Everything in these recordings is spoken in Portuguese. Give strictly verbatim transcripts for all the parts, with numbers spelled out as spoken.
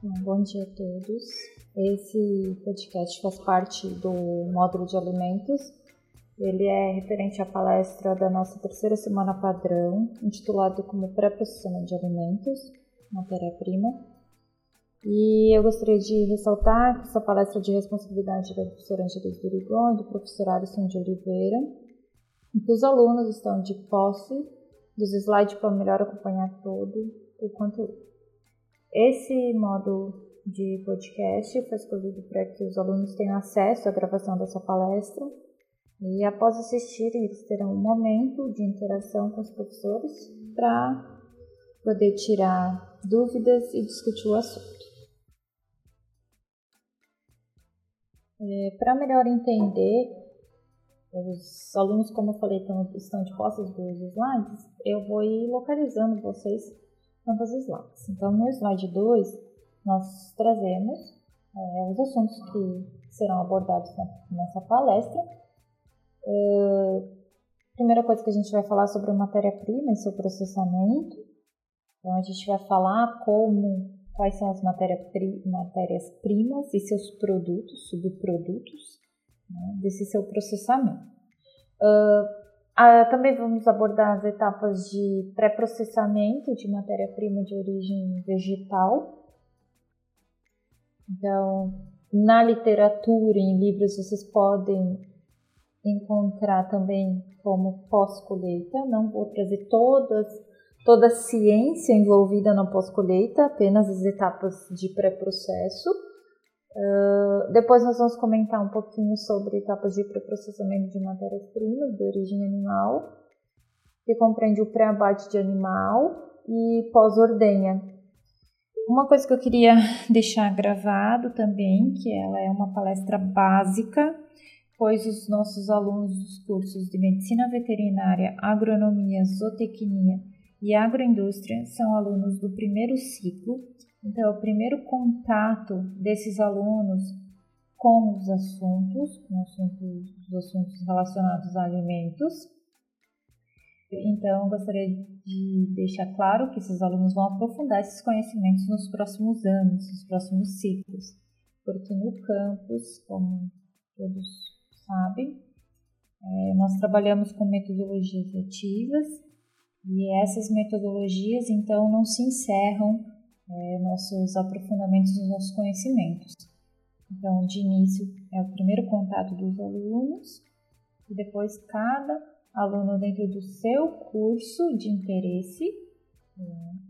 Bom dia a todos. Esse podcast faz parte do módulo de alimentos. Ele é referente à palestra da nossa terceira semana padrão, intitulado como Pré-Processamento de Alimentos, Matéria-Prima. E eu gostaria de ressaltar que essa palestra é de responsabilidade da professora Angelis Durigon e do professor Alisson de Oliveira, em que os alunos estão de posse dos slides para melhor acompanhar todo o conteúdo. Esse módulo de podcast foi escolhido para que os alunos tenham acesso à gravação dessa palestra e, após assistirem, eles terão um momento de interação com os professores para poder tirar dúvidas e discutir o assunto. É, para melhor entender, os alunos, como eu falei, estão de posse dos slides, eu vou ir localizando vocês. Ambos slides. Então, no slide dois, nós trazemos é, os assuntos que serão abordados na, nessa palestra. É, primeira coisa que a gente vai falar sobre matéria-prima e seu processamento. Então, a gente vai falar como, quais são as matérias-primas e seus produtos, subprodutos, né, desse seu processamento. É, Ah, também vamos abordar as etapas de pré-processamento de matéria-prima de origem vegetal. Então, na literatura, em livros, vocês podem encontrar também como pós-colheita. Não vou trazer todas, toda a ciência envolvida na pós-colheita, apenas as etapas de pré-processo. Uh, depois nós vamos comentar um pouquinho sobre etapas de pré-processamento de matérias-primas de origem animal, que compreende o pré-abate de animal e pós-ordenha. Uma coisa que eu queria deixar gravado também, que ela é uma palestra básica, pois os nossos alunos dos cursos de Medicina Veterinária, Agronomia, Zootecnia e Agroindústria são alunos do primeiro ciclo. Então, o primeiro contato desses alunos com os assuntos, com os assuntos relacionados a alimentos. Então, gostaria de deixar claro que esses alunos vão aprofundar esses conhecimentos nos próximos anos, nos próximos ciclos, porque no campus, como todos sabem, nós trabalhamos com metodologias ativas e essas metodologias, então, não se encerram É, nossos aprofundamentos dos nossos conhecimentos. Então, de início, é o primeiro contato dos alunos e depois cada aluno dentro do seu curso de interesse, é,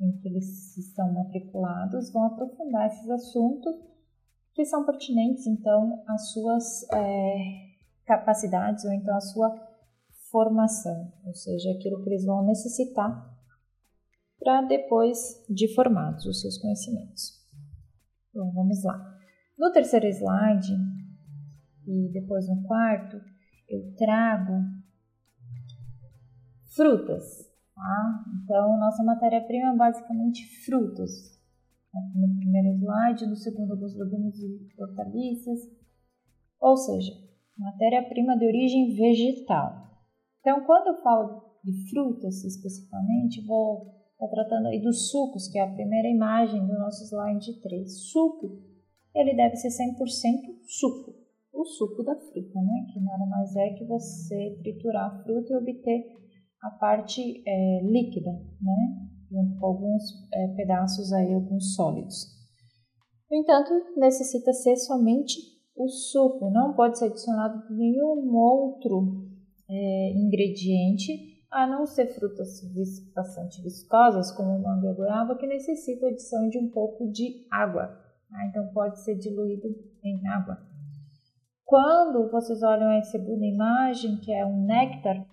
em que eles estão matriculados, vão aprofundar esses assuntos que são pertinentes, então, às suas é, capacidades ou então à sua formação, ou seja, aquilo que eles vão necessitar para depois de formados os seus conhecimentos. Então, vamos lá. No terceiro slide, e depois no quarto, eu trago frutas, tá? Então, nossa matéria-prima é basicamente frutas. No primeiro slide, no segundo, alguns legumes e hortaliças. Ou seja, matéria-prima de origem vegetal. Então, quando eu falo de frutas especificamente, vou... Está tratando aí dos sucos, que é a primeira imagem do nosso slide três. Suco, ele deve ser cem por cento suco, o suco da fruta, né? Que nada mais é que você triturar a fruta e obter a parte é, líquida, né? Junto com alguns é, pedaços aí, alguns sólidos. No entanto, necessita ser somente o suco, não pode ser adicionado nenhum outro é, ingrediente, a não ser frutas bastante viscosas, como manga e goiaba, que necessita a adição de um pouco de água. Tá? Então, pode ser diluído em água. Quando vocês olham a segunda imagem, que é um néctar,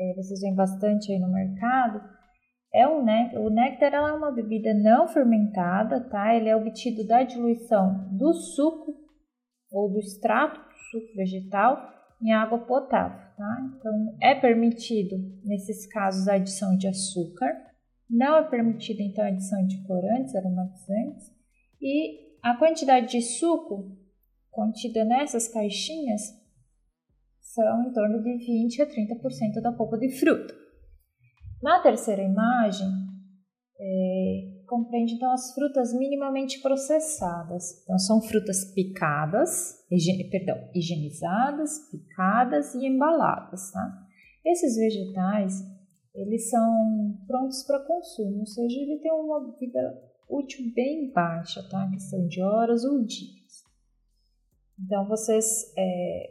é, vocês veem bastante aí no mercado, é um néctar. O néctar é uma bebida não fermentada, tá? Ele é obtido da diluição do suco ou do extrato do suco vegetal em água potável, tá? Então, é permitido, nesses casos, a adição de açúcar, não é permitida, então, a adição de corantes, aromatizantes, e a quantidade de suco contida nessas caixinhas são em torno de vinte por cento a trinta por cento da polpa de fruta. Na terceira imagem, é, compreende então as frutas minimamente processadas. Então são frutas picadas, higiene, perdão, higienizadas, picadas e embaladas, tá? Esses vegetais, eles são prontos para consumo, ou seja, ele tem uma vida útil bem baixa, tá? Em questão de horas ou dias. Então vocês é,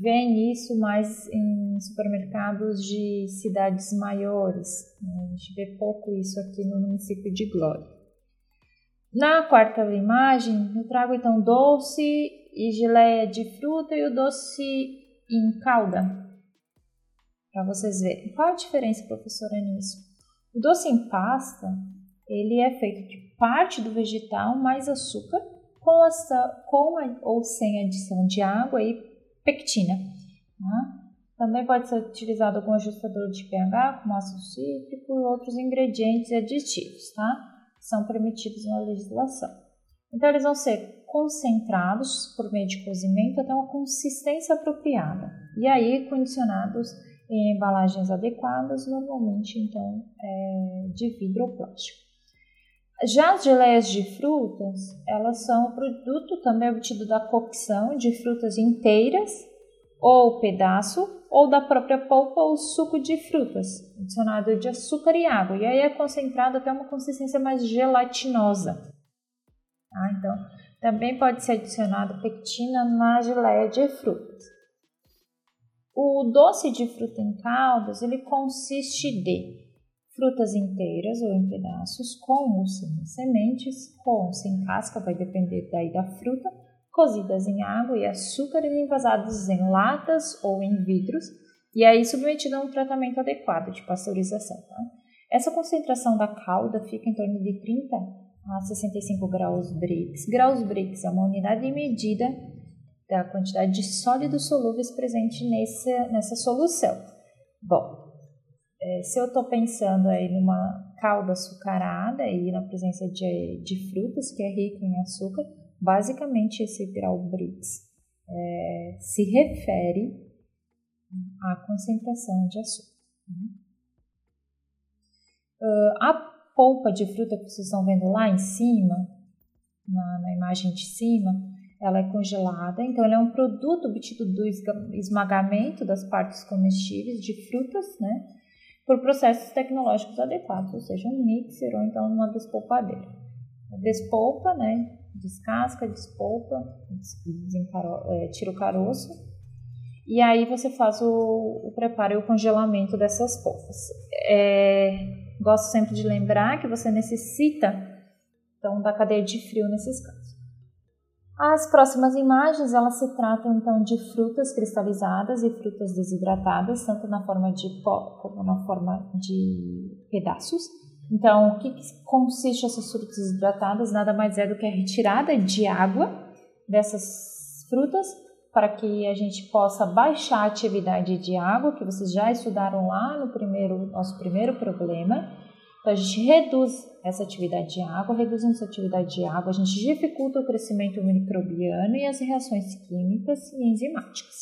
veem isso mais em supermercados de cidades maiores, né? A gente vê pouco isso aqui no município de Glória. Na quarta imagem, eu trago então doce e geleia de fruta e o doce em calda, para vocês verem. Qual a diferença, professora, nisso? O doce em pasta, ele é feito de parte do vegetal mais açúcar, com, essa, com a, ou sem adição de água e pectina. Né? Também pode ser utilizado como ajustador de pH, como ácido cítrico e outros ingredientes e aditivos, tá? São permitidos na legislação. Então, eles vão ser concentrados por meio de cozimento até uma consistência apropriada e aí condicionados em embalagens adequadas, normalmente então é, de vidro ou plástico. Já as geleias de frutas, elas são o produto também obtido da cocção de frutas inteiras, ou pedaço, ou da própria polpa ou suco de frutas, adicionado de açúcar e água, e aí é concentrado até uma consistência mais gelatinosa. Ah, então, também pode ser adicionado pectina na geleia de frutas. O doce de fruta em caldas, ele consiste de frutas inteiras ou em pedaços, com ou sem sementes, com ou sem casca, vai depender daí da fruta, cozidas em água e açúcar e envasados em latas ou em vidros, e aí submetido a um tratamento adequado de pasteurização. Tá? Essa concentração da calda fica em torno de trinta a sessenta e cinco graus Brix. Graus Brix é uma unidade de medida da quantidade de sólidos solúveis presente nesse, nessa solução. Bom, se eu estou pensando aí numa calda açucarada e na presença de, de frutas, que é rica em açúcar, basicamente esse grau Brix é, se refere à concentração de açúcar. Uhum. Uh, a polpa de fruta que vocês estão vendo lá em cima, na, na imagem de cima, ela é congelada, então ela é um produto obtido do esmagamento das partes comestíveis de frutas, né? Por processos tecnológicos adequados, ou seja, um mixer ou então uma despolpadeira. Despolpa, né? Descasca, despolpa, é, tira o caroço e aí você faz o, o preparo e o congelamento dessas polpas. É, gosto sempre de lembrar que você necessita então da cadeia de frio nesses casos. As próximas imagens, elas se tratam então de frutas cristalizadas e frutas desidratadas, tanto na forma de pó como na forma de pedaços. Então, o que consiste essas frutas desidratadas? Nada mais é do que a retirada de água dessas frutas para que a gente possa baixar a atividade de água, que vocês já estudaram lá no primeiro, nosso primeiro problema. Então, a gente reduz essa atividade de água, reduzindo essa atividade de água, a gente dificulta o crescimento microbiano e as reações químicas e enzimáticas.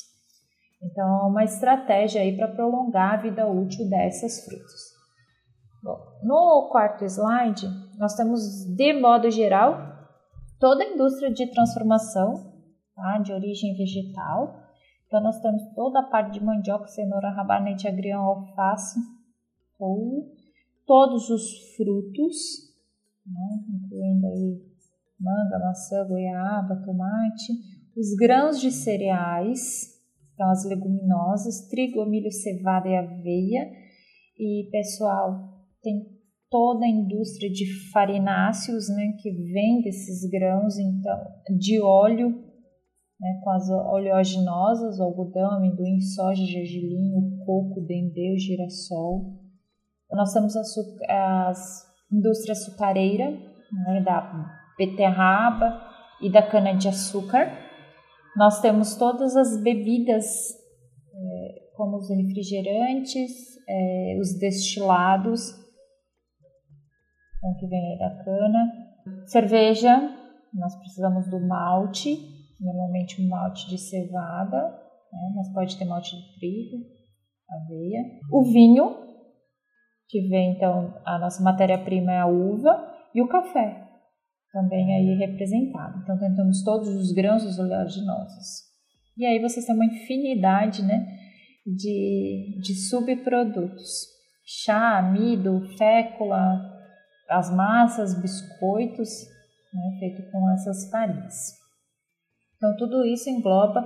Então, é uma estratégia aí para prolongar a vida útil dessas frutas. Bom, no quarto slide, nós temos, de modo geral, toda a indústria de transformação, tá, de origem vegetal. Então, nós temos toda a parte de mandioca, cenoura, rabanete, agrião, alface, couve. Todos os frutos, né, incluindo aí manga, maçã, goiaba, tomate, os grãos de cereais, então as leguminosas, trigo, milho, cevada e aveia. E pessoal, tem toda a indústria de farináceos, né, que vende esses grãos, então de óleo, né, com as oleaginosas, algodão, amendoim, soja, gergelim, coco, dendê, girassol. Nós temos as, as indústria açucareira, né, da beterraba e da cana-de-açúcar. Nós temos todas as bebidas, é, como os refrigerantes, é, os destilados, então, que vem aí da cana. Cerveja, nós precisamos do malte, normalmente um malte de cevada, né, mas pode ter malte de trigo, aveia. O vinho, que vem, então, a nossa matéria-prima é a uva, e o café, também aí representado. Então, tentamos todos os grãos, os oleaginosos. E aí vocês têm uma infinidade, né, de, de subprodutos. Chá, amido, fécula, as massas, biscoitos, né, feito com essas farinhas. Então, tudo isso engloba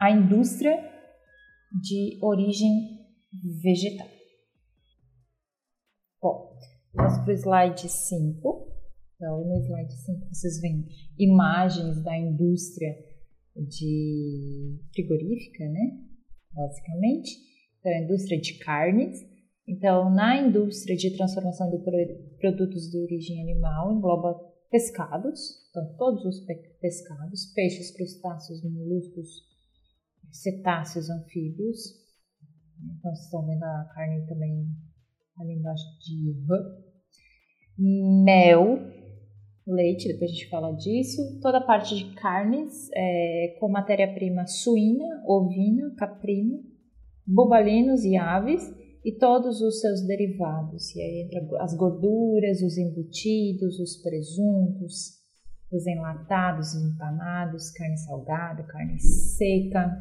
a indústria de origem vegetal. Bom, vamos para o slide cinco. Então, no slide cinco vocês veem imagens da indústria de frigorífica, né? Basicamente, então, a indústria de carnes. Então, na indústria de transformação de produtos de origem animal, engloba pescados, então todos os pe- pescados, peixes, crustáceos, moluscos, cetáceos, anfíbios. Então, vocês estão vendo a carne também ali embaixo de uva. Mel, leite, depois a gente fala disso. Toda a parte de carnes, é, com matéria-prima suína, ovina, caprina, bubalinos e aves, e todos os seus derivados. E aí entra as gorduras, os embutidos, os presuntos, os enlatados, os empanados, carne salgada, carne seca.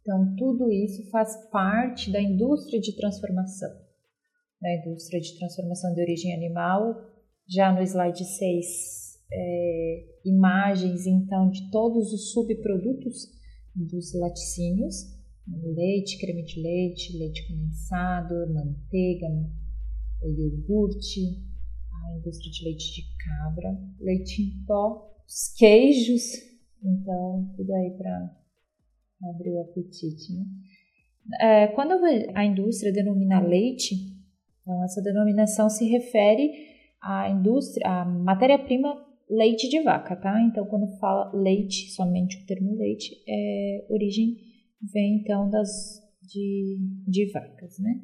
Então, tudo isso faz parte da indústria de transformação. Da indústria de transformação de origem animal, já no slide seis, é, imagens, então, de todos os subprodutos dos laticínios. Leite, creme de leite, leite condensado, manteiga, iogurte, a indústria de leite de cabra, leite em pó, os queijos. Então, tudo aí para abrir o apetite, né? É, quando a indústria denomina leite, então essa denominação se refere à indústria, à matéria-prima leite de vaca, tá? Então, quando fala leite, somente o termo leite, é origem vem, então, das, de, de vacas, né?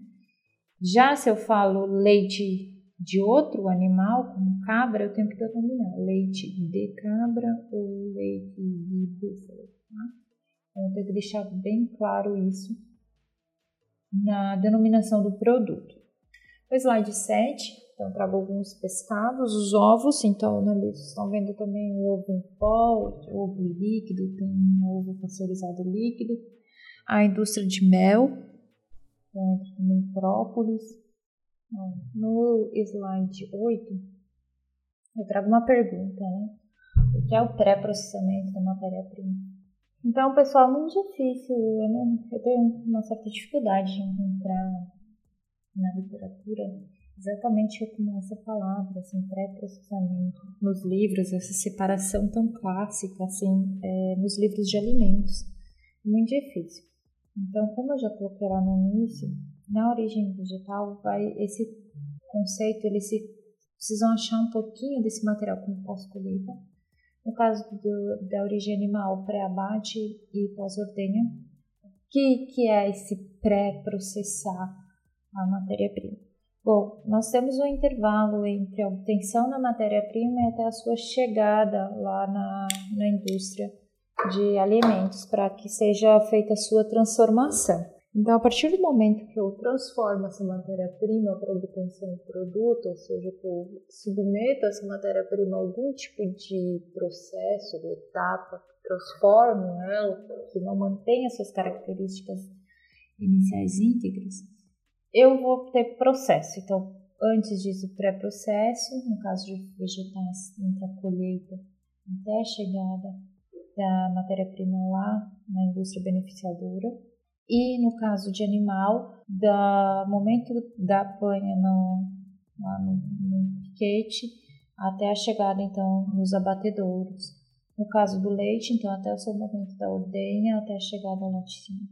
Já se eu falo leite de outro animal, como cabra, eu tenho que denominar leite de cabra ou leite de búfalo, tá? Então, eu tenho que deixar bem claro isso na denominação do produto. No slide sete, então, trago alguns pescados, os ovos. Então, né, vocês estão vendo também o ovo em pó, o ovo líquido, tem um ovo pasteurizado líquido. A indústria de mel, então, também própolis. No slide oito, eu trago uma pergunta, né? O que é o pré-processamento da matéria-prima? Então, pessoal, é muito difícil, eu, não, eu tenho uma certa dificuldade de encontrar na literatura exatamente o que é essa palavra, assim, pré-processamento. Nos livros, essa separação tão clássica, assim, é, nos livros de alimentos, é muito difícil. Então, como eu já coloquei lá no início, na origem vegetal, vai, esse conceito, eles se, precisam achar um pouquinho desse material como pós-colheita. No caso do, da origem animal, pré-abate e pós-ordenha, o que, que é esse pré-processar a matéria-prima? Bom, nós temos um intervalo entre a obtenção da matéria-prima e até a sua chegada lá na, na indústria de alimentos, para que seja feita a sua transformação. Então, a partir do momento que eu transformo essa matéria-prima para obtenção de produto, ou seja, que eu submeto essa matéria-prima a algum tipo de processo, de etapa, que transformo ela, que não mantenha suas características iniciais íntegras, eu vou ter processo. Então, antes disso, pré-processo, no caso de vegetais, entre a colheita até a chegada da matéria-prima lá na indústria beneficiadora. E no caso de animal, do momento da apanha no, no, no piquete até a chegada, então, nos abatedouros. No caso do leite, então, até o seu momento da ordenha, até a chegada ao laticínio.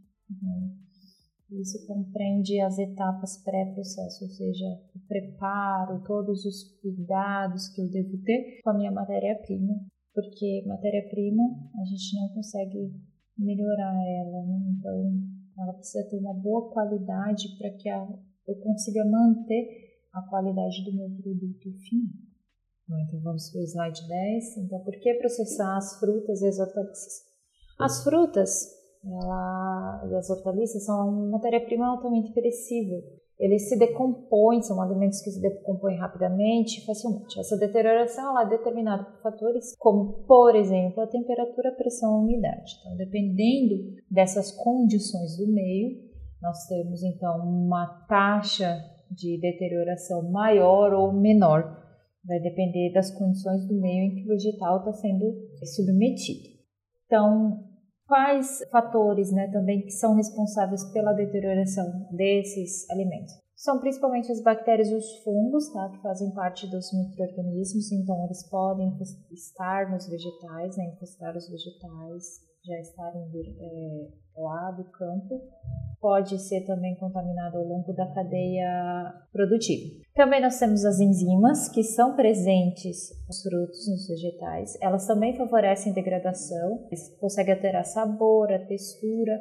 Isso compreende as etapas pré-processo, ou seja, o preparo, todos os cuidados que eu devo ter com a minha matéria-prima, porque matéria-prima a gente não consegue melhorar ela, né? Então, ela precisa ter uma boa qualidade para que a, eu consiga manter a qualidade do meu produto final. Então, vamos para o slide dez. Então, por que processar as frutas e as hortaliças? As frutas ela, e as hortaliças são uma matéria-prima altamente perecível. eles se decompõem, são alimentos que se decompõem rapidamente e facilmente. Essa deterioração ela é determinada por fatores como, por exemplo, a temperatura, a pressão, a umidade. Então, dependendo dessas condições do meio, nós temos, então, uma taxa de deterioração maior ou menor. Vai depender das condições do meio em que o vegetal está sendo submetido. Então, quais fatores, né, também que são responsáveis pela deterioração desses alimentos? São principalmente as bactérias e os fungos, tá, que fazem parte dos micro-organismos, então eles podem estar nos vegetais, né, infestar os vegetais, já estarem é, lá do campo. Pode ser também contaminado ao longo da cadeia produtiva. Também nós temos as enzimas, que são presentes nos frutos, nos vegetais. Elas também favorecem a degradação, conseguem alterar sabor, a textura,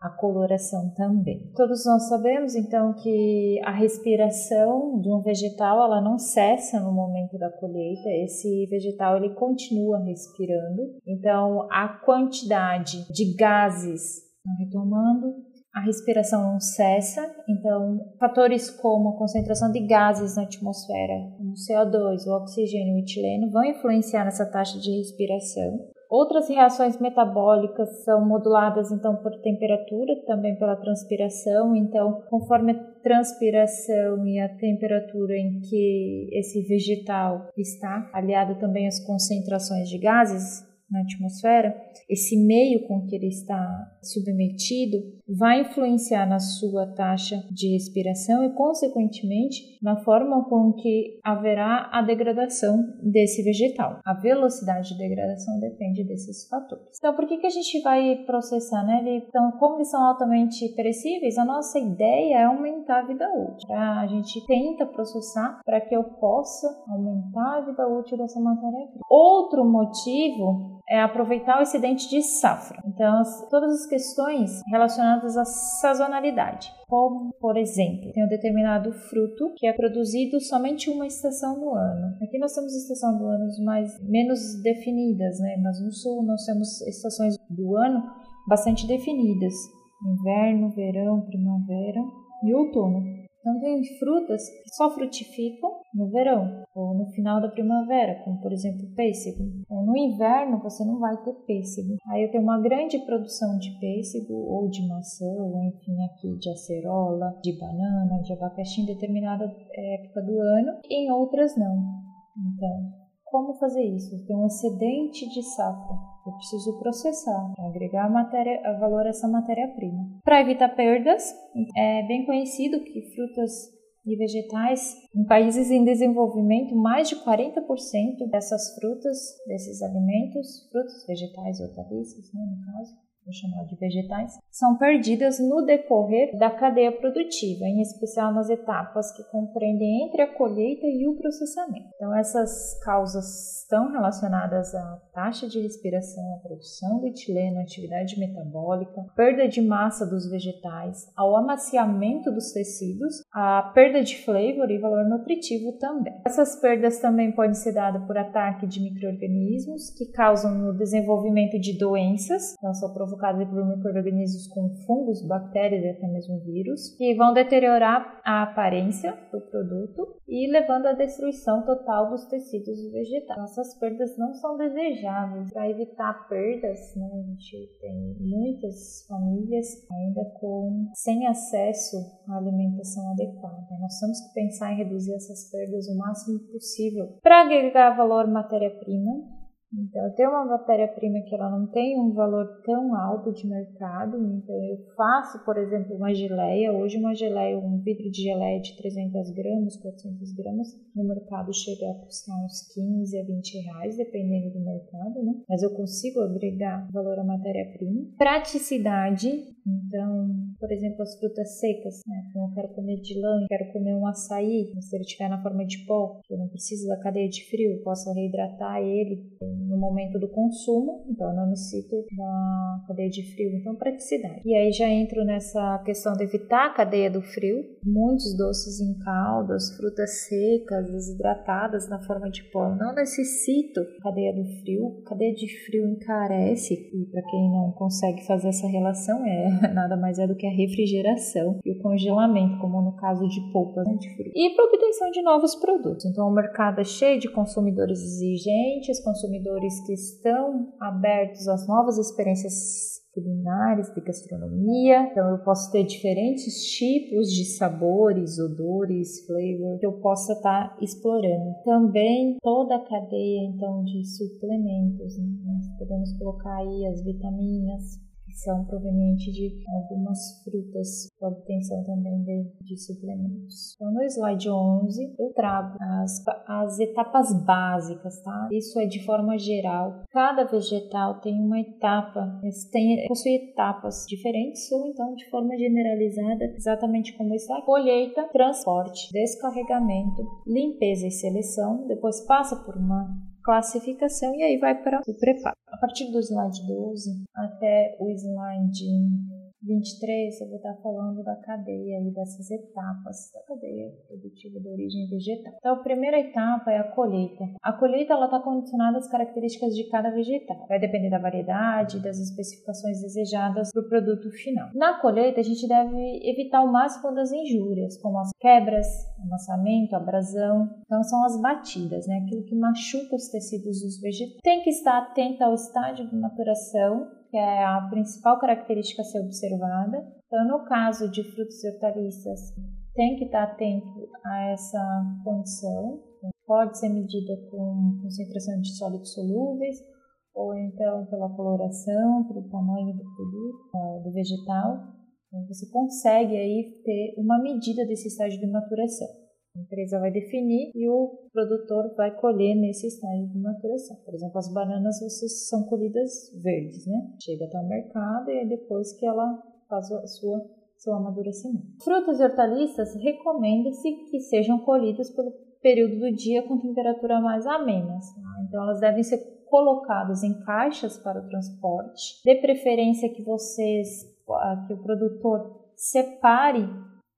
a coloração também. Todos nós sabemos, então, que a respiração de um vegetal ela não cessa no momento da colheita. Esse vegetal ele continua respirando. Então, a quantidade de gases, retomando, a respiração não cessa. Então, fatores como a concentração de gases na atmosfera, como o C O dois, o oxigênio e o etileno, vão influenciar nessa taxa de respiração. Outras reações metabólicas são moduladas, então, por temperatura, também pela transpiração. Então, conforme a transpiração e a temperatura em que esse vegetal está, aliado também às concentrações de gases na atmosfera, esse meio com que ele está submetido vai influenciar na sua taxa de respiração e, consequentemente, na forma com que haverá a degradação desse vegetal. A velocidade de degradação depende desses fatores. Então, por que que a gente vai processar, né? Então, como eles são altamente perecíveis, a nossa ideia é aumentar a vida útil. A gente tenta processar para que eu possa aumentar a vida útil dessa matéria-prima. Outro motivo é aproveitar o excedente de safra. Então, todas as questões relacionadas à sazonalidade. Como, por exemplo, tem um determinado fruto que é produzido somente uma estação do ano. Aqui nós temos estação do ano mais, menos definidas, né? Mas no sul nós temos estações do ano bastante definidas. Inverno, verão, primavera e outono. Então, tem frutas que só frutificam no verão ou no final da primavera, como, por exemplo, pêssego. Então, no inverno, você não vai ter pêssego. Aí eu tenho uma grande produção de pêssego ou de maçã, ou enfim, aqui de acerola, de banana, de abacaxi em determinada época do ano. E em outras, não. Então, como fazer isso? Eu tenho um excedente de safra. Eu preciso processar, agregar matéria, a valor a essa matéria-prima. Para evitar perdas, é bem conhecido que frutas e vegetais, em países em desenvolvimento, mais de quarenta por cento dessas frutas, desses alimentos, frutas, vegetais e hortaliças, né, no caso, vou chamar de vegetais, são perdidas no decorrer da cadeia produtiva, em especial nas etapas que compreendem entre a colheita e o processamento. Então, essas causas estão relacionadas à taxa de respiração, à produção do etileno, à atividade metabólica, à perda de massa dos vegetais, ao amaciamento dos tecidos, à perda de flavor e valor nutritivo também. Essas perdas também podem ser dadas por ataque de micro-organismos que causam o desenvolvimento de doenças, então são provocadas por micro-organismos como fungos, bactérias e até mesmo vírus, que vão deteriorar a aparência do produto e levando à destruição total dos tecidos vegetais. Essas perdas não são desejáveis. Para evitar perdas, né, a gente tem muitas famílias ainda com, sem acesso à alimentação adequada. Nós temos que pensar em reduzir essas perdas o máximo possível. Para agregar valor matéria-prima, então, tem uma matéria-prima que ela não tem um valor tão alto de mercado, então eu faço, por exemplo, uma geleia. Hoje uma geleia, um vidro de geleia de trezentos gramas, quatrocentos gramas, no mercado chega a custar uns quinze a vinte reais, dependendo do mercado, né? Mas eu consigo agregar valor à matéria-prima. Praticidade, então, por exemplo, as frutas secas, né? Então eu quero comer de lã, eu quero comer um açaí, se ele estiver na forma de pó, eu não preciso da cadeia de frio, eu posso reidratar ele. no momento do consumo, então eu não me cito na cadeia de frio, então praticidade. E aí já entro nessa questão de evitar a cadeia do frio, muitos doces em caldas, frutas secas, desidratadas na forma de pó, não necessito cadeia do frio, cadeia de frio encarece, e para quem não consegue fazer essa relação, é nada mais é do que a refrigeração e o congelamento, como no caso de polpas de frio. E para obtenção de novos produtos, então o mercado é cheio de consumidores exigentes, consumidores que estão abertos às novas experiências culinárias, de gastronomia, então eu posso ter diferentes tipos de sabores, odores, flavor, que eu possa estar tá explorando. Também toda a cadeia então de suplementos, né? Nós podemos colocar aí as vitaminas, que são provenientes de algumas frutas, para obtenção também de, de suplementos. Então, no slide onze, eu trago as, as etapas básicas, tá? Isso é de forma geral. Cada vegetal tem uma etapa, tem, possui etapas diferentes, ou então de forma generalizada, exatamente como está: colheita, transporte, descarregamento, limpeza e seleção, depois passa por uma classificação e aí vai para o preparo. A partir do slide doze até o slide vinte e três, eu vou estar falando da cadeia e dessas etapas da cadeia produtiva de origem vegetal. Então, a primeira etapa é a colheita. A colheita está condicionada às características de cada vegetal. Vai depender da variedade, das especificações desejadas para o produto final. Na colheita, a gente deve evitar o máximo das injúrias, como as quebras, amassamento, abrasão. Então, são as batidas, né? Aquilo que machuca os tecidos dos vegetais. Tem que estar atento ao estágio de maturação, que é a principal característica a ser observada. Então, no caso de frutos e hortaliças, tem que estar atento a essa condição. Pode ser medida com concentração de sólidos solúveis, ou então pela coloração, pelo tamanho do produto, do vegetal. Então, você consegue aí ter uma medida desse estágio de maturação. A empresa vai definir e o produtor vai colher nesse estágio de maturação. Por exemplo, as bananas vocês são colhidas verdes, né? Chega até o mercado e é depois que ela faz a sua, seu amadurecimento. Frutas e hortaliças recomenda-se que sejam colhidas pelo período do dia com temperatura mais amena. Então, elas devem ser colocadas em caixas para o transporte. De preferência que vocês, que o produtor separe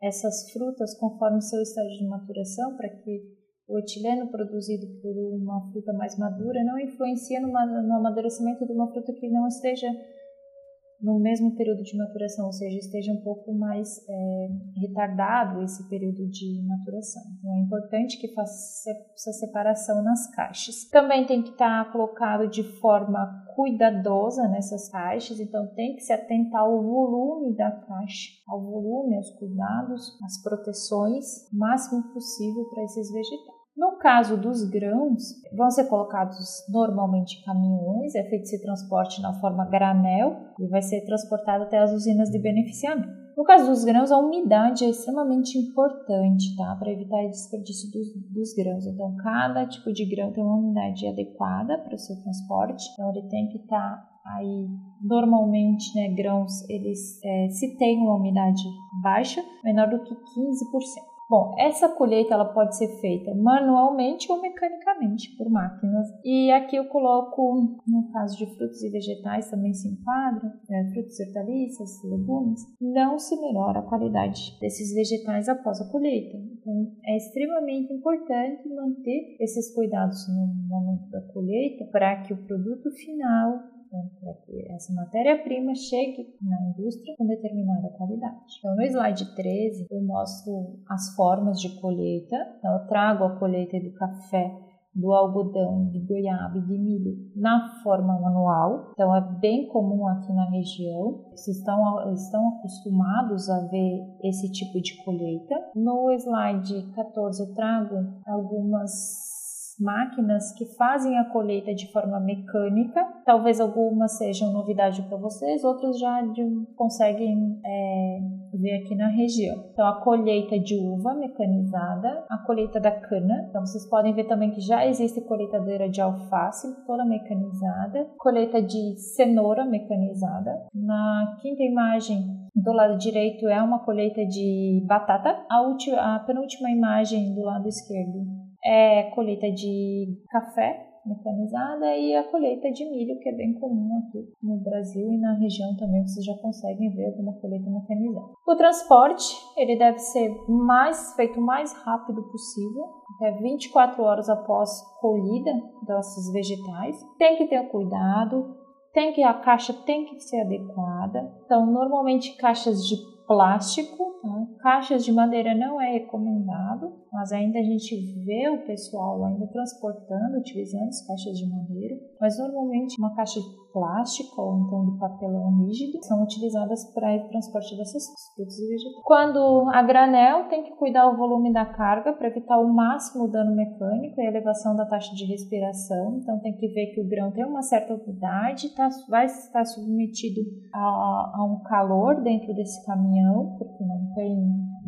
essas frutas conforme seu estágio de maturação, para que o etileno produzido por uma fruta mais madura não influencie no amadurecimento de uma fruta que não esteja no mesmo período de maturação, ou seja, esteja um pouco mais é, retardado esse período de maturação. Então, é importante que faça essa separação nas caixas. Também tem que estar colocado de forma cuidadosa nessas caixas, então tem que se atentar ao volume da caixa, ao volume, aos cuidados, às proteções, o máximo possível para esses vegetais. No caso dos grãos, vão ser colocados normalmente em caminhões, é feito esse transporte na forma granel e vai ser transportado até as usinas de beneficiamento. No caso dos grãos, a umidade é extremamente importante, tá? Para evitar o desperdício dos, dos grãos. Então, cada tipo de grão tem uma umidade adequada para o seu transporte, então ele tem que estar tá aí. Normalmente, né, grãos, eles é, se tem uma umidade baixa, menor do que quinze por cento. Bom, essa colheita ela pode ser feita manualmente ou mecanicamente por máquinas. E aqui eu coloco, no caso de frutos e vegetais, também se enquadra, né, frutos e hortaliças, legumes, não se melhora a qualidade desses vegetais após a colheita. Então, é extremamente importante manter esses cuidados no momento da colheita para que o produto final, então, para que essa matéria-prima chegue na indústria com determinada qualidade. Então, no slide treze, eu mostro as formas de colheita. Então, eu trago a colheita do café, do algodão, de goiaba e de milho na forma manual. Então, é bem comum aqui na região. Vocês estão, estão acostumados a ver esse tipo de colheita. No slide quatorze, eu trago algumas máquinas que fazem a colheita de forma mecânica. Talvez algumas sejam novidade para vocês, outras já de, conseguem é, ver aqui na região. Então, a colheita de uva mecanizada, a colheita da cana. Então, vocês podem ver também que já existe colheitadeira de alface, toda mecanizada. Colheita de cenoura mecanizada. Na quinta imagem, do lado direito, é uma colheita de batata. A, última, a penúltima imagem, do lado esquerdo, é colheita de café, mecanizada e a colheita de milho, que é bem comum aqui no Brasil e na região também, vocês já conseguem ver alguma colheita mecanizada. O transporte, ele deve ser mais, feito o mais rápido possível, até vinte e quatro horas após colhida desses vegetais. Tem que ter cuidado, tem que, a caixa tem que ser adequada, então normalmente caixas de plástico, tá? Caixas de madeira não é recomendado, mas ainda a gente vê o pessoal ainda transportando, utilizando as caixas de madeira, mas normalmente uma caixa de plástico ou então de papelão rígido são utilizadas para o transporte dessas frutas e vegetais. Quando a granel, tem que cuidar o volume da carga para evitar o máximo o dano mecânico e a elevação da taxa de respiração, então tem que ver que o grão tem uma certa umidade, tá, vai estar submetido a, a um calor dentro desse caminhão, porque não tem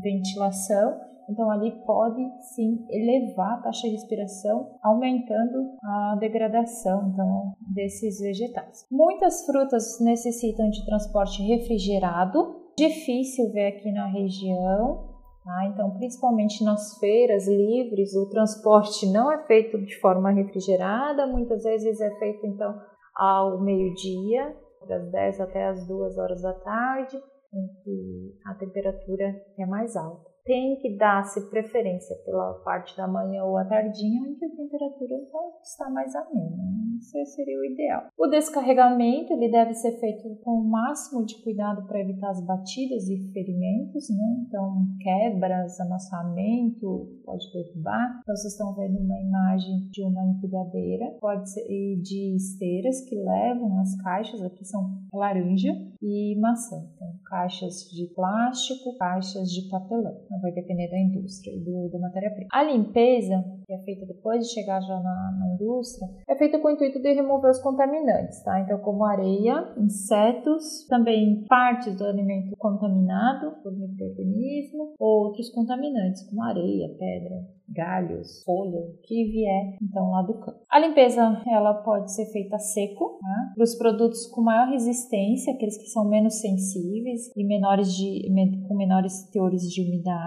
ventilação. Então, ali pode, sim, elevar a taxa de respiração, aumentando a degradação, então, desses vegetais. Muitas frutas necessitam de transporte refrigerado. Difícil ver aqui na região, tá? Então, principalmente nas feiras livres, o transporte não é feito de forma refrigerada. Muitas vezes é feito, então, ao meio-dia, das dez até as duas horas da tarde, em que a temperatura é mais alta. Tem que dar-se preferência pela parte da manhã ou à tardinha, onde a temperatura então está mais amena. Isso seria o ideal. O descarregamento ele deve ser feito com o máximo de cuidado para evitar as batidas e ferimentos, né? Então, quebras, amassamento, pode derrubar. Então, vocês estão vendo uma imagem de uma empilhadeira, pode ser de esteiras que levam as caixas, aqui são laranja e maçã. Então, caixas de plástico, caixas de papelão. Não vai depender da indústria e do, da matéria-prima. A limpeza, que é feita depois de chegar já na, na indústria, é feita com o intuito de remover os contaminantes, tá? Então, como areia, insetos, também partes do alimento contaminado por micro-organismo ou outros contaminantes, como areia, pedra, galhos, folha, o que vier, então, lá do campo. A limpeza, ela pode ser feita a seco, tá? Para os produtos com maior resistência, aqueles que são menos sensíveis e menores de, com menores teores de umidade.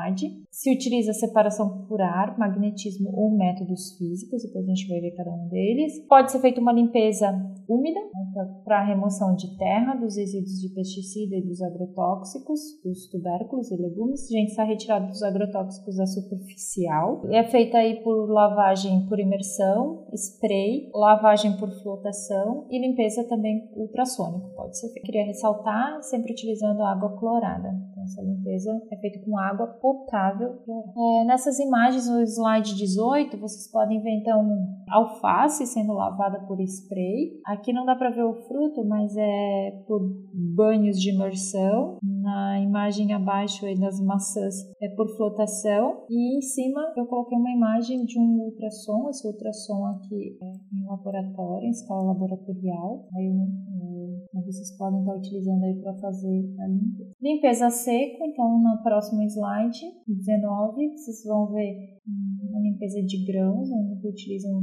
Se utiliza a separação por ar, magnetismo ou métodos físicos, depois a gente vai ver cada um deles. Pode ser feita uma limpeza úmida, né, para remoção de terra, dos resíduos de pesticida e dos agrotóxicos, dos tubérculos e legumes. Já está retirado dos agrotóxicos da superficial. É feita aí por lavagem por imersão, spray, lavagem por flotação e limpeza também ultrassônica pode ser feita. Queria ressaltar, sempre utilizando água clorada. Então, essa limpeza é feita com água potável. É, nessas imagens, no slide dezoito, vocês podem ver, então, alface sendo lavada por spray. Aqui não dá para ver o fruto, mas é por banhos de imersão. Na imagem abaixo aí das maçãs é por flotação. E em cima eu coloquei uma imagem de um ultrassom. Esse ultrassom aqui é em laboratório, em escala laboratorial. Aí eu, eu, vocês podem estar utilizando aí para fazer a limpeza. Limpeza seco, então, no próximo slide, dezenove, vocês vão ver uma limpeza de grãos, onde utilizam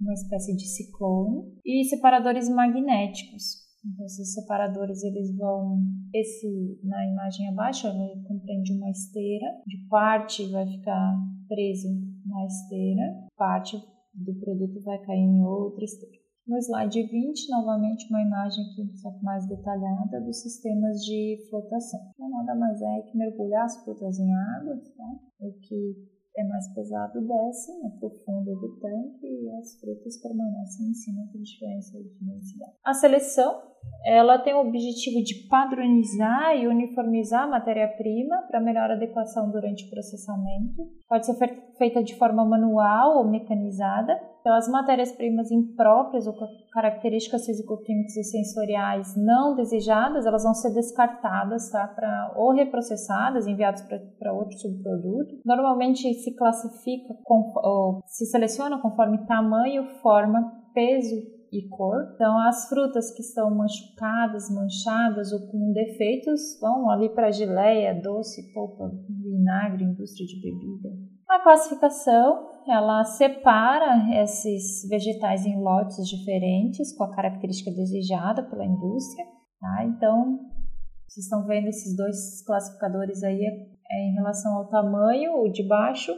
uma espécie de ciclone, e separadores magnéticos. Então, esses separadores, eles vão, esse na imagem abaixo, ele compreende uma esteira, de parte vai ficar preso na esteira, parte do produto vai cair em outra esteira. No slide vinte, novamente, uma imagem aqui só mais detalhada dos sistemas de flotação. Então, nada mais é que mergulhar as frutas em água, tá? O que é mais pesado desce, né, para o fundo do tanque, e as frutas permanecem em cima por diferença de densidade. A seleção, ela tem o objetivo de padronizar e uniformizar a matéria-prima para melhor adequação durante o processamento. Pode ser feita de forma manual ou mecanizada. Então, as matérias-primas impróprias ou com características físico-químicas e sensoriais não desejadas, elas vão ser descartadas, tá? Pra, ou reprocessadas, enviadas para outro subproduto. Normalmente se classifica, com, ou, se seleciona conforme tamanho, forma, peso e cor. Então, as frutas que estão machucadas, manchadas ou com defeitos vão ali para geleia, doce, polpa, vinagre, indústria de bebida. A classificação, ela separa esses vegetais em lotes diferentes com a característica desejada pela indústria, tá? Então, vocês estão vendo esses dois classificadores aí é em relação ao tamanho, o de baixo,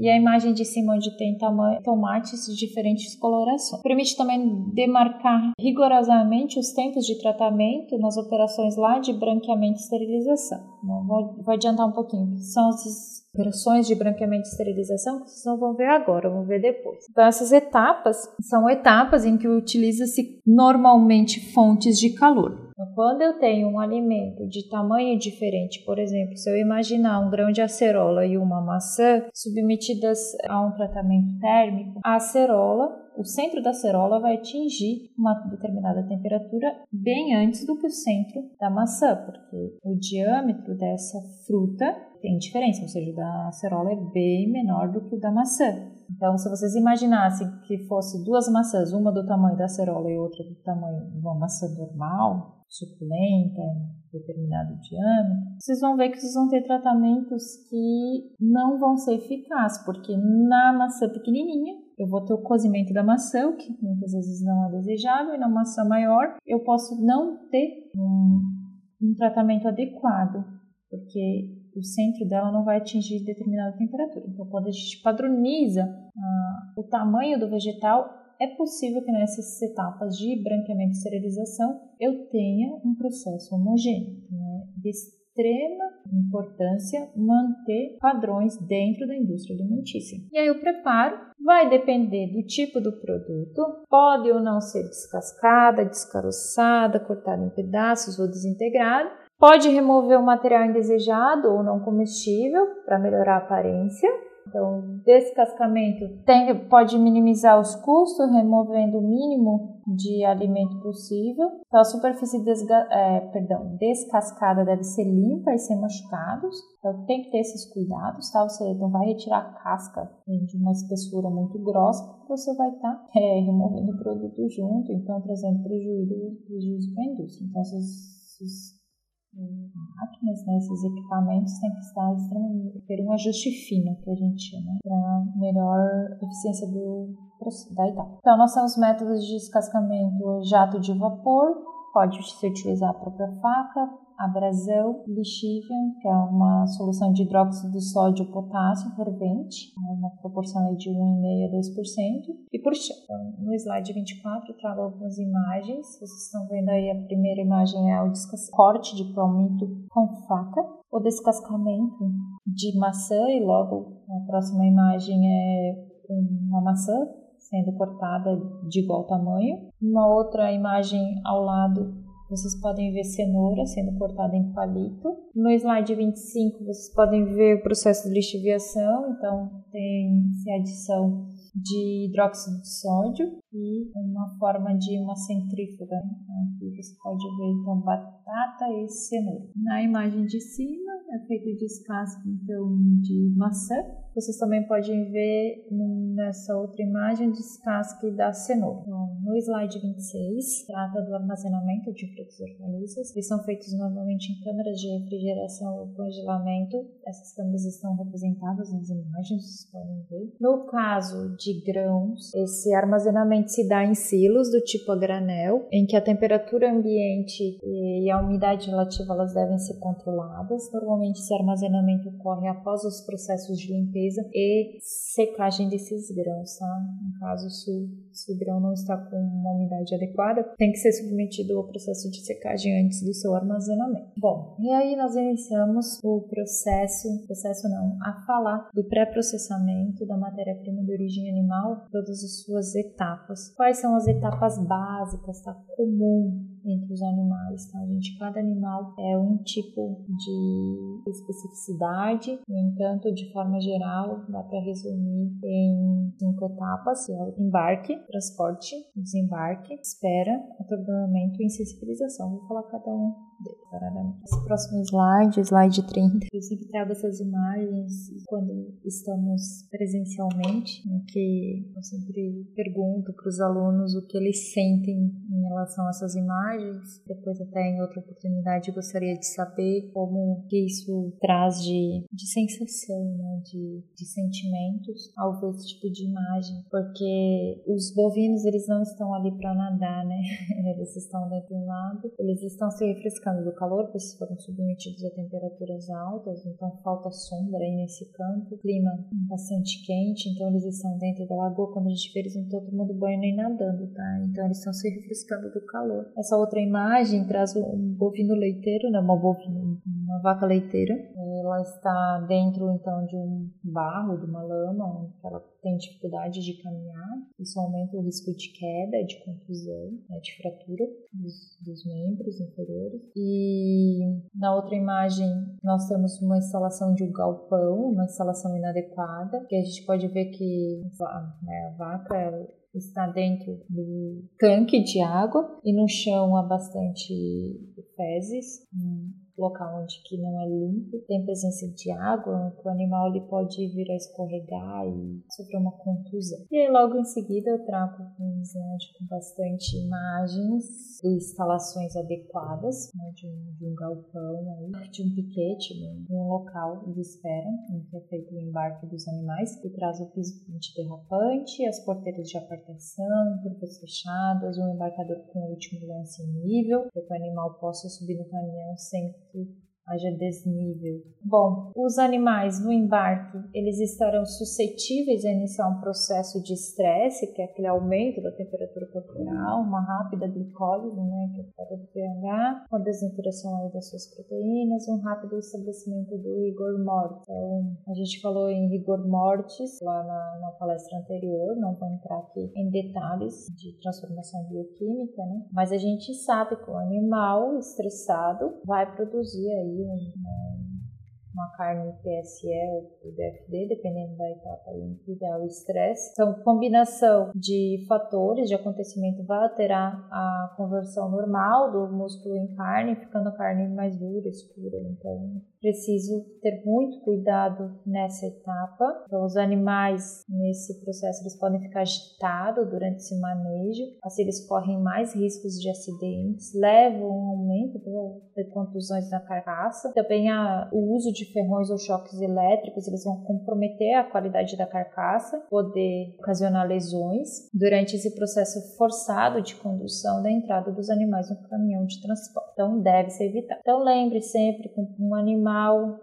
e a imagem de cima onde tem tomates de diferentes colorações. Permite também demarcar rigorosamente os tempos de tratamento nas operações lá de branqueamento e esterilização. Vou, vou adiantar um pouquinho, que são as operações de branqueamento e esterilização que vocês não vão ver agora, vão ver depois. Então essas etapas são etapas em que utiliza-se normalmente fontes de calor. Quando eu tenho um alimento de tamanho diferente, por exemplo, se eu imaginar um grão de acerola e uma maçã submetidas a um tratamento térmico, a acerola, o centro da acerola vai atingir uma determinada temperatura bem antes do que o centro da maçã, porque o diâmetro dessa fruta tem diferença, ou seja, o da acerola é bem menor do que o da maçã. Então, se vocês imaginassem que fosse duas maçãs, uma do tamanho da acerola e outra do tamanho de uma maçã normal, suculenta, determinado diâmetro, vocês vão ver que vocês vão ter tratamentos que não vão ser eficazes, porque na maçã pequenininha eu vou ter o cozimento da maçã, o que muitas vezes não é desejável, e na maçã maior eu posso não ter um, um tratamento adequado, porque o centro dela não vai atingir determinada temperatura. Então, quando a gente padroniza ah, o tamanho do vegetal, é possível que nessas etapas de branqueamento e esterilização eu tenha um processo homogêneo. Né? De extrema importância manter padrões dentro da indústria alimentícia. E aí o preparo vai depender do tipo do produto, pode ou não ser descascada, descaroçada, cortada em pedaços ou desintegrada. Pode remover o material indesejado ou não comestível para melhorar a aparência. Então, o descascamento tem, pode minimizar os custos, removendo o mínimo de alimento possível. Então, a superfície desga, é, perdão, descascada deve ser limpa e sem machucados. Então, tem que ter esses cuidados, tá? Você não vai retirar a casca de uma espessura muito grossa, porque você vai estar tá, é, removendo o produto junto, então trazendo prejuízo, prejuízo para a indústria. Então, esses, esses máquinas, né, esses equipamentos têm que estar ter um ajuste fino, que a gente chama, para melhor eficiência do, da etapa. Então, nós temos métodos de descascamento: jato de vapor, pode se utilizar a própria faca, abrasão, lixívia, que é uma solução de hidróxido de sódio e potássio fervente, uma proporção de um vírgula cinco por cento a dois por cento, e por chão. Então, no slide vinte e quatro eu trago algumas imagens. Vocês estão vendo aí, a primeira imagem é o corte de palmito com faca, o descascamento de maçã, e logo a próxima imagem é uma maçã sendo cortada de igual tamanho. Uma outra imagem ao lado, vocês podem ver cenoura sendo cortada em palito. No slide vinte e cinco, vocês podem ver o processo de lixiviação. Então, tem-se a adição de hidróxido de sódio e uma forma de uma centrífuga. Aqui você pode ver, então, batata e cenoura. Na imagem de cima, é feito o descasque, então, de maçã. Vocês também podem ver nessa outra imagem o descasque da cenoura. Então, no slide vinte e seis, trata do armazenamento de frutas e hortaliças. Eles são feitos normalmente em câmaras de refrigeração ou congelamento. Essas câmaras estão representadas nas imagens, vocês podem ver. No caso de grãos, esse armazenamento se dá em silos do tipo a granel, em que a temperatura ambiente e a umidade relativa elas devem ser controladas. Normalmente esse armazenamento ocorre após os processos de limpeza e secagem desses grãos, tá? No caso, se, se o grão não está com uma umidade adequada, tem que ser submetido ao processo de secagem antes do seu armazenamento. Bom, e aí nós iniciamos o processo, processo não, a falar do pré-processamento da matéria-prima de origem animal, todas as suas etapas. Quais são as etapas básicas, tá? Comum entre os animais, tá, gente? Cada animal é um tipo de especificidade, no entanto, de forma geral, dá para resumir em cinco etapas, que é o embarque, transporte, desembarque, espera, atordoamento e insensibilização. Vou falar cada um deles separadamente. Esse próximo slide, slide trinta, eu sempre trago essas imagens quando estamos presencialmente, né, que eu sempre pergunto para os alunos o que eles sentem em relação a essas imagens, imagens. Depois até em outra oportunidade eu gostaria de saber como que isso traz de, de sensação, né? de, de sentimentos ao ver esse tipo de imagem, porque os bovinos eles não estão ali para nadar, né? Eles estão dentro de um lago, eles estão se refrescando do calor, porque eles foram submetidos a temperaturas altas, então falta sombra aí nesse campo, clima bastante quente, então eles estão dentro da lagoa. Quando a gente vê, eles não estão tomando banho nem nadando, tá? Então eles estão se refrescando do calor. Essa outra imagem traz um bovino leiteiro, né? Uma bovino, uma vaca leiteira. Ela está dentro então de um barro, de uma lama, onde ela tem dificuldade de caminhar. Isso aumenta o risco de queda, de contusão, né? De fratura dos, dos membros inferiores. E na outra imagem nós temos uma instalação de um galpão, uma instalação inadequada, que a gente pode ver que né, a vaca ela está dentro do tanque de água e no chão há bastante fezes, um local onde que não é limpo, tem presença de água, o animal ele pode vir a escorregar e sofrer uma contusão. E aí logo em seguida eu trago um slide com bastante imagens e instalações adequadas, né, de, um, de um galpão, aí, de um piquete, né, de um local de espera, em que é feito o embarque dos animais, que traz o piso antiderrapante, as porteiras de apartamento, portas fechadas, um embarcador com o último lance em nível, para que o animal possa subir no caminhão sem que haja desnível. Bom, os animais no embarque, eles estarão suscetíveis a iniciar um processo de estresse, que é aquele aumento da temperatura corporal, uma rápida glicólise, né, que é para o pH, uma desinteração aí das suas proteínas, um rápido estabelecimento do rigor mortis. Então, a gente falou em rigor mortis lá na, na palestra anterior, não vou entrar aqui em detalhes de transformação bioquímica, né, mas a gente sabe que o animal estressado vai produzir aí uma carne P S E ou D F D, dependendo da etapa em que dá o estresse. Então, combinação de fatores de acontecimento vai alterar a conversão normal do músculo em carne, ficando a carne mais dura, escura. Então, preciso ter muito cuidado nessa etapa. Então, os animais nesse processo eles podem ficar agitados durante esse manejo, assim eles correm mais riscos de acidentes, levam um aumento de contusões na carcaça. Também a, o uso de ferrões ou choques elétricos, eles vão comprometer a qualidade da carcaça, poder ocasionar lesões durante esse processo forçado de condução da entrada dos animais no caminhão de transporte. Então, deve-se evitar. Então, lembre sempre que um animal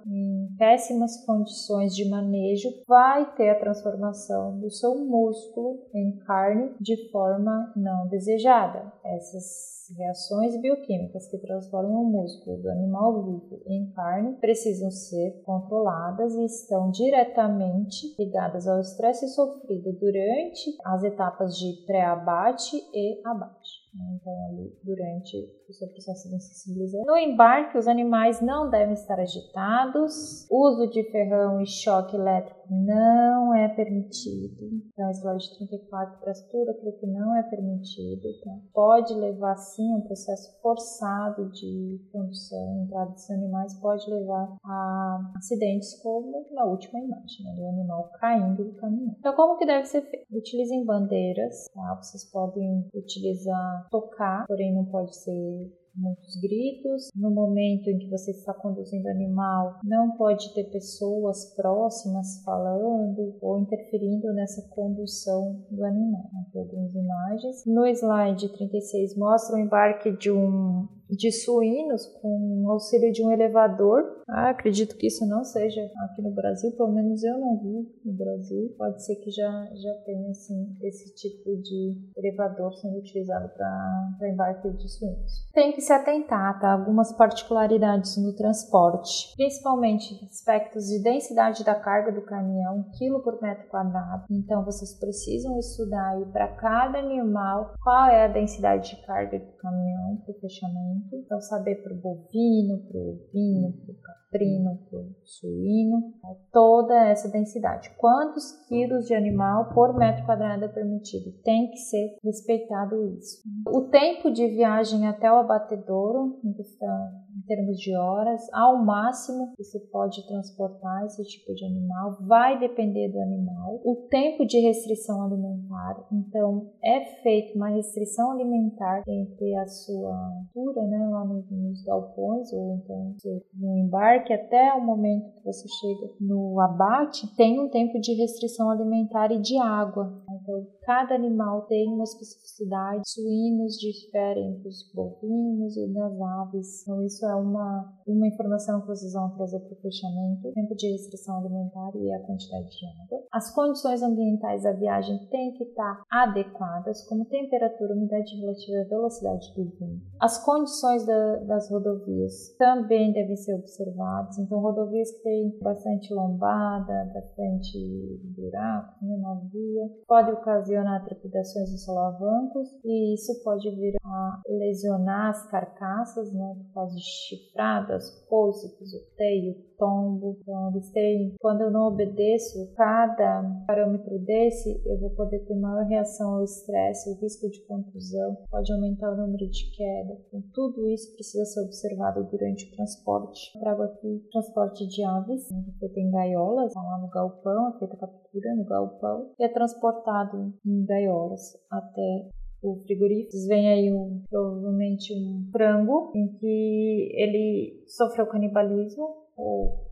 em péssimas condições de manejo vai ter a transformação do seu músculo em carne de forma não desejada. Essas reações bioquímicas que transformam o músculo do animal vivo em carne precisam ser controladas e estão diretamente ligadas ao estresse sofrido durante as etapas de pré-abate e abate. Então, ali, durante o seu processo de sensibilização. No embarque, os animais não devem estar agitados. Uso de ferrão e choque elétrico não é permitido. Então, slide trinta e quatro traz tudo aquilo que não é permitido. Então, pode levar, sim, um processo forçado de condução, entrada dos animais, pode levar a acidentes como na última imagem, né, do animal caindo do caminhão. Então, como que deve ser feito? Utilizem bandeiras, tá? Vocês podem utilizar tocar, porém não pode ser muitos gritos. No momento em que você está conduzindo o animal, não pode ter pessoas próximas falando ou interferindo nessa condução do animal. Aqui algumas imagens. No slide trinta e seis mostra o embarque de um de suínos com o auxílio de um elevador. Ah, acredito que isso não seja aqui no Brasil, pelo menos eu não vi no Brasil. Pode ser que já, já tenha assim, esse tipo de elevador sendo utilizado para embarque de suínos. Tem que se atentar, tá? Algumas particularidades no transporte, principalmente aspectos de densidade da carga do caminhão, quilo por metro quadrado. Então, vocês precisam estudar aí para cada animal qual é a densidade de carga do caminhão para o fechamento. alimento, então saber para o bovino, para o ovino, para o caprino, para o suíno, toda essa densidade. Quantos quilos de animal por metro quadrado é permitido? Tem que ser respeitado isso. O tempo de viagem até o abatedouro, em termos de horas, ao máximo que você pode transportar esse tipo de animal, vai depender do animal. O tempo de restrição alimentar, então é feita uma restrição alimentar entre a sua altura, né, lá nos, nos galpões, ou então no embarque, até o momento que você chega no abate, tem um tempo de restrição alimentar e de água. Então, cada animal tem uma especificidade, suínos diferem dos bovinos e das aves. Então, isso é uma, uma informação que vocês vão trazer para o fechamento, tempo de restrição alimentar e a quantidade de água. As condições ambientais da viagem têm que estar adequadas, como temperatura, umidade relativa à velocidade do vento. As condições da, das rodovias também devem ser observadas. Então, rodovias que têm bastante lombada, bastante buraco, né, na via, pode ocasionar trepidações nos solavancos e isso pode vir a lesionar as carcaças, né, por causa de chifradas, coice, pisoteio, tombo. Então, eles têm, quando eu não obedeço cada parâmetro desse, eu vou poder ter maior reação ao estresse, o risco de contusão, pode aumentar o número de queda. Então, tudo isso precisa ser observado durante o transporte. Eu trago aqui transporte de aves, né, porque tem gaiolas, lá no galpão, é feita a captura no galpão, e é transportado em gaiolas até o frigorífico. Vocês veem aí um, provavelmente um frango em que ele sofreu canibalismo ou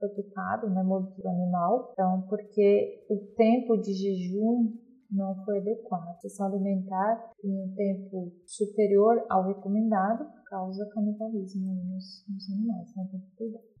foi picado, né, mordido animal, então porque o tempo de jejum não foi adequado. A restrição alimentar em um tempo superior ao recomendado causa canibalismo nos, nos animais, né?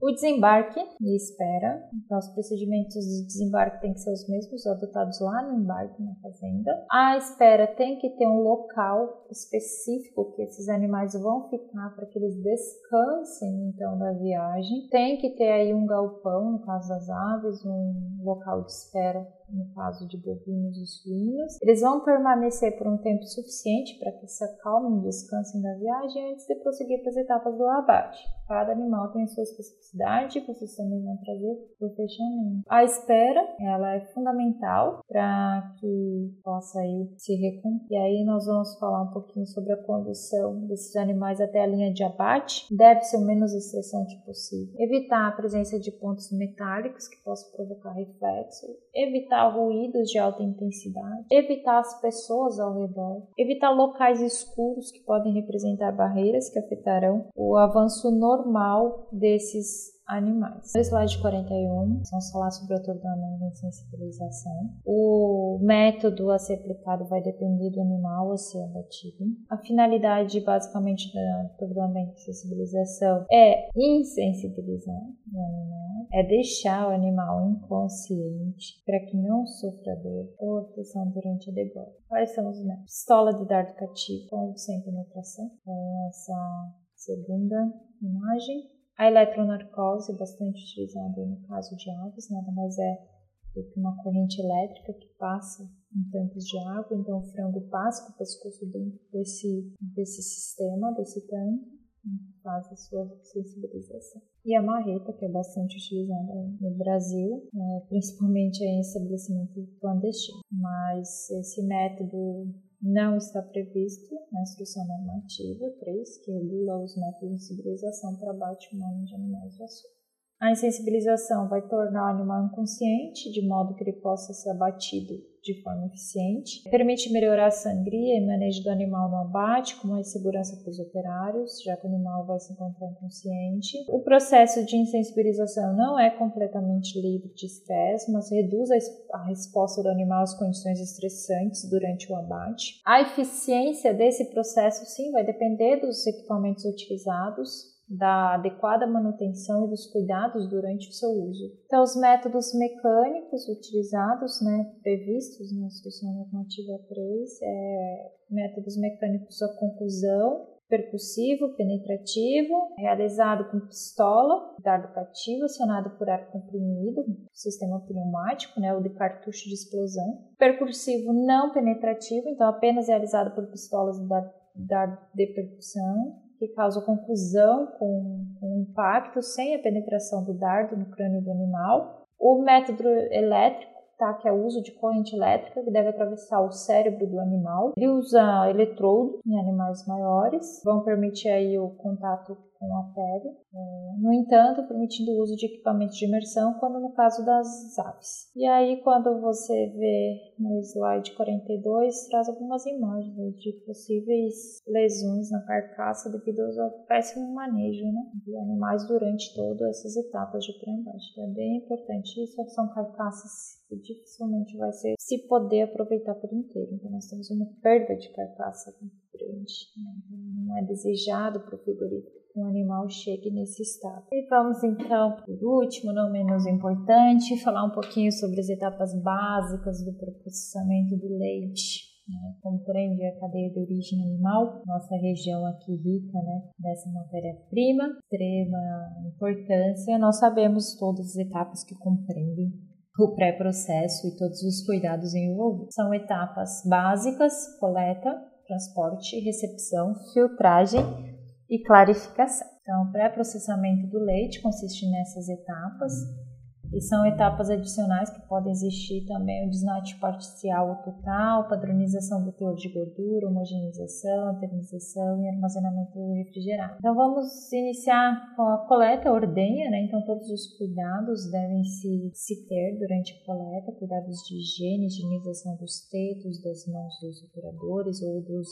O desembarque e espera. Então, os procedimentos de desembarque têm que ser os mesmos adotados lá no embarque, na fazenda. A espera tem que ter um local específico que esses animais vão ficar para que eles descansem, então, da viagem. Tem que ter aí um galpão, no caso das aves, um local de espera, no caso de bovinos e suínos. Eles vão permanecer por um tempo suficiente para que se acalmem e descansem da viagem antes de prosseguir para as etapas do abate. Cada animal tem a sua especificidade, vocês também vão trazer para o fechamento. A espera, ela é fundamental para que possa aí se recompor. E aí nós vamos falar um pouquinho sobre a condução desses animais até a linha de abate. Deve ser o menos estressante possível. Evitar a presença de pontos metálicos que possam provocar reflexo. Evitar ruídos de alta intensidade, evitar as pessoas ao redor, evitar locais escuros que podem representar barreiras que afetarão o avanço normal desses animais. No slide quarenta e um, vamos falar sobre o atordoamento e sensibilização. O método a ser aplicado vai depender do animal a ser abatido. A finalidade, basicamente, do atordoamento e sensibilização é insensibilizar o animal, é deixar o animal inconsciente para que não sofra dor ou aflição durante a degola. Quais são os métodos? Pistola de dardo cativo com sem penetração, com essa segunda imagem. A eletronarcose é bastante utilizada no caso de aves, nada mais é do que uma corrente elétrica que passa em tanques de água, então o frango passa com o pescoço dentro desse, desse sistema, desse tanque, e faz a sua sensibilização. E a marreta, que é bastante utilizada no Brasil, é, principalmente em estabelecimento clandestino, mas esse método não está previsto na instrução normativa três, que regula os métodos de sensibilização para abate humano de animais de açougue. A insensibilização vai tornar o animal inconsciente, de modo que ele possa ser abatido de forma eficiente. Permite melhorar a sangria e manejo do animal no abate, com mais segurança para os operários, já que o animal vai se encontrar inconsciente. O processo de insensibilização não é completamente livre de estresse, mas reduz a resposta do animal às condições estressantes durante o abate. A eficiência desse processo, sim, vai depender dos equipamentos utilizados, da adequada manutenção e dos cuidados durante o seu uso. Então, os métodos mecânicos utilizados, né, previstos na Instrução Normativa três, é, métodos mecânicos à conclusão, percussivo, penetrativo, realizado com pistola, dardo cativo, acionado por ar comprimido, sistema pneumático, né, ou de cartucho de explosão. Percussivo não penetrativo, então apenas realizado por pistolas e dardo de percussão. que causa confusão com o impacto sem a penetração do dardo no crânio do animal. O método elétrico, tá, que é o uso de corrente elétrica, que deve atravessar o cérebro do animal. Ele usa eletrodo em animais maiores, vão permitir aí o contato com a pele, no entanto, permitindo o uso de equipamentos de imersão, quando no caso das aves. E aí, quando você vê no slide quarenta e dois, traz algumas imagens de possíveis lesões na carcaça devido ao péssimo manejo, né, de animais durante todas essas etapas de aprendizagem. Então, é bem importante isso, são carcaças que dificilmente vai ser se poder aproveitar por inteiro. Então, nós temos uma perda de carcaça muito grande, né? Não é desejado para o frigorífico que um animal chegue nesse estado. E vamos então, por último, não menos importante, falar um pouquinho sobre as etapas básicas do processamento do leite, né? Compreende a cadeia de origem animal, nossa região aqui rica, né, dessa matéria-prima, extrema importância. Nós sabemos todas as etapas que compreendem o pré-processo e todos os cuidados envolvidos. São etapas básicas: coleta, transporte, recepção, filtragem e clarificação. Então, o pré-processamento do leite consiste nessas etapas e são etapas adicionais que podem existir também: o desnate parcial ou total, padronização do teor de gordura, homogeneização, esterilização e armazenamento refrigerado. Então, vamos iniciar com a coleta, a ordenha, né? Então, todos os cuidados devem se, se ter durante a coleta: cuidados de higiene, higienização dos tetos, das mãos dos operadores ou dos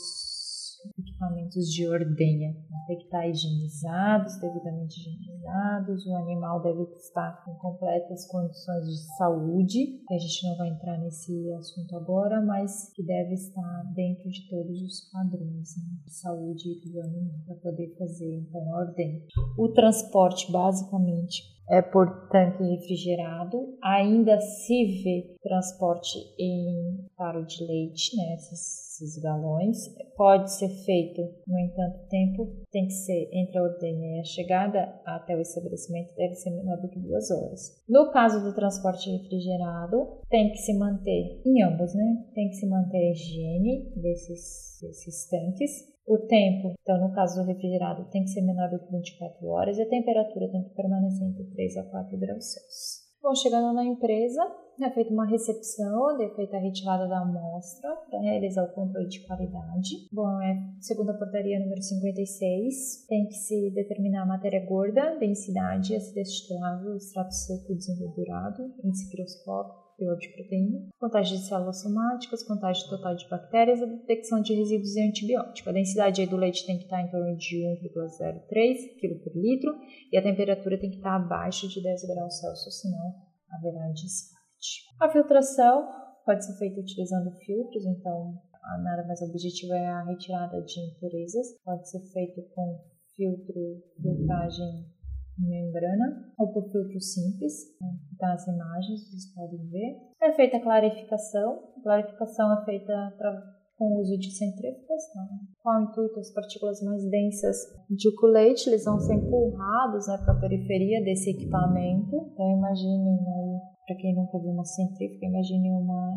equipamentos de ordenha. Tem que estar higienizados, devidamente higienizados, o animal deve estar em completas condições de saúde, que a gente não vai entrar nesse assunto agora, mas que deve estar dentro de todos os padrões, né, de saúde do animal, para poder fazer então a ordenha. O transporte, basicamente, é por tanque refrigerado. Ainda se vê transporte em taro de leite, né, esses, esses galões. Pode ser feito, no entanto, o tempo tem que ser entre a ordenha e a chegada até o estabelecimento deve ser menor do que duas horas. No caso do transporte refrigerado, tem que se manter, em ambos, né, tem que se manter a higiene desses, desses tanques. O tempo, então, no caso do refrigerado, tem que ser menor do que vinte e quatro horas e a temperatura tem que permanecer entre três a quatro graus Celsius. Bom, chegando na empresa, é feita uma recepção, é feita a retirada da amostra para realizar o controle de qualidade. Bom, é segundo a portaria número cinquenta e seis, tem que se determinar a matéria gorda, densidade, ácido destilável, extrato seco desenvolvido, índice microscópico, teor de proteína, contagem de células somáticas, contagem total de bactérias, a detecção de resíduos e antibiótico. A densidade aí do leite tem que estar em torno de um vírgula zero três quilos por litro e a temperatura tem que estar abaixo de dez graus Celsius, senão haverá descarte. A filtração pode ser feita utilizando filtros, então a nada mais objetiva é a retirada de impurezas, pode ser feito com filtro, filtragem membrana ou por filtro simples, né, das imagens, vocês podem ver. É feita a clarificação, a clarificação é feita pra, com o uso de centrífugas, né, com o intuito as partículas mais densas de leite, eles vão ser empurrados, né, para a periferia desse equipamento. Então imagine, né, para quem nunca viu uma centrífuga, imagine uma,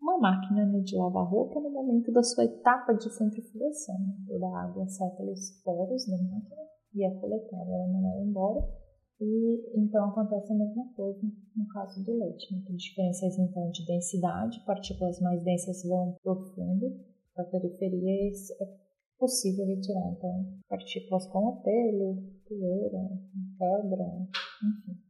uma máquina, né, de lavar roupa no momento da sua etapa de centrifugação, né, toda a água sai pelos poros da máquina e é coletada, ela não é embora, e então acontece a mesma coisa no caso do leite. Tem diferenças então de densidade, partículas mais densas vão profundo para a periferia e é possível retirar então partículas como pelo, poeira, pedra, enfim,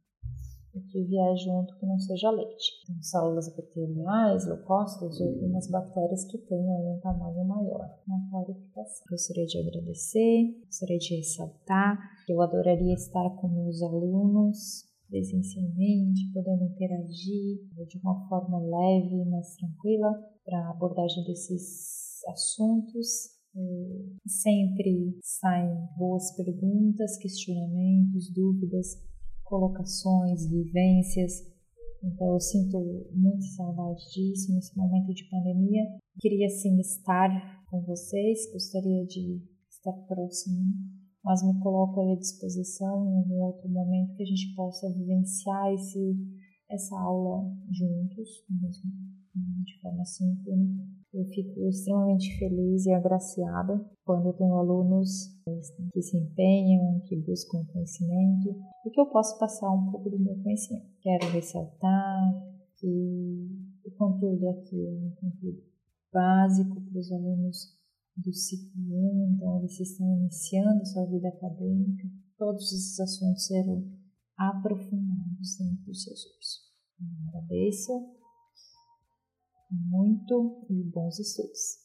o que vier junto que não seja leite. Então, células epiteliais, leucócitos e algumas bactérias que tenham um tamanho maior na clarificação. Gostaria de agradecer, gostaria de ressaltar que eu adoraria estar com meus alunos presencialmente, podendo interagir de uma forma leve, mais tranquila, para a abordagem desses assuntos. E sempre saem boas perguntas, questionamentos, dúvidas, colocações, vivências, então eu sinto muita saudade disso nesse momento de pandemia. Queria sim estar com vocês, gostaria de estar próximo, mas me coloco à disposição em algum outro momento que a gente possa vivenciar esse essa aula juntos, mesmo de forma síncrona. Eu fico extremamente feliz e agraciada quando eu tenho alunos que se empenham, que buscam conhecimento e que eu posso passar um pouco do meu conhecimento. Quero ressaltar que o conteúdo aqui é um conteúdo básico para os alunos do ciclo um, então eles estão iniciando sua vida acadêmica. Todos esses assuntos serão aprofundados dentro dos seus cursos. Agradeço muito e bons estudos!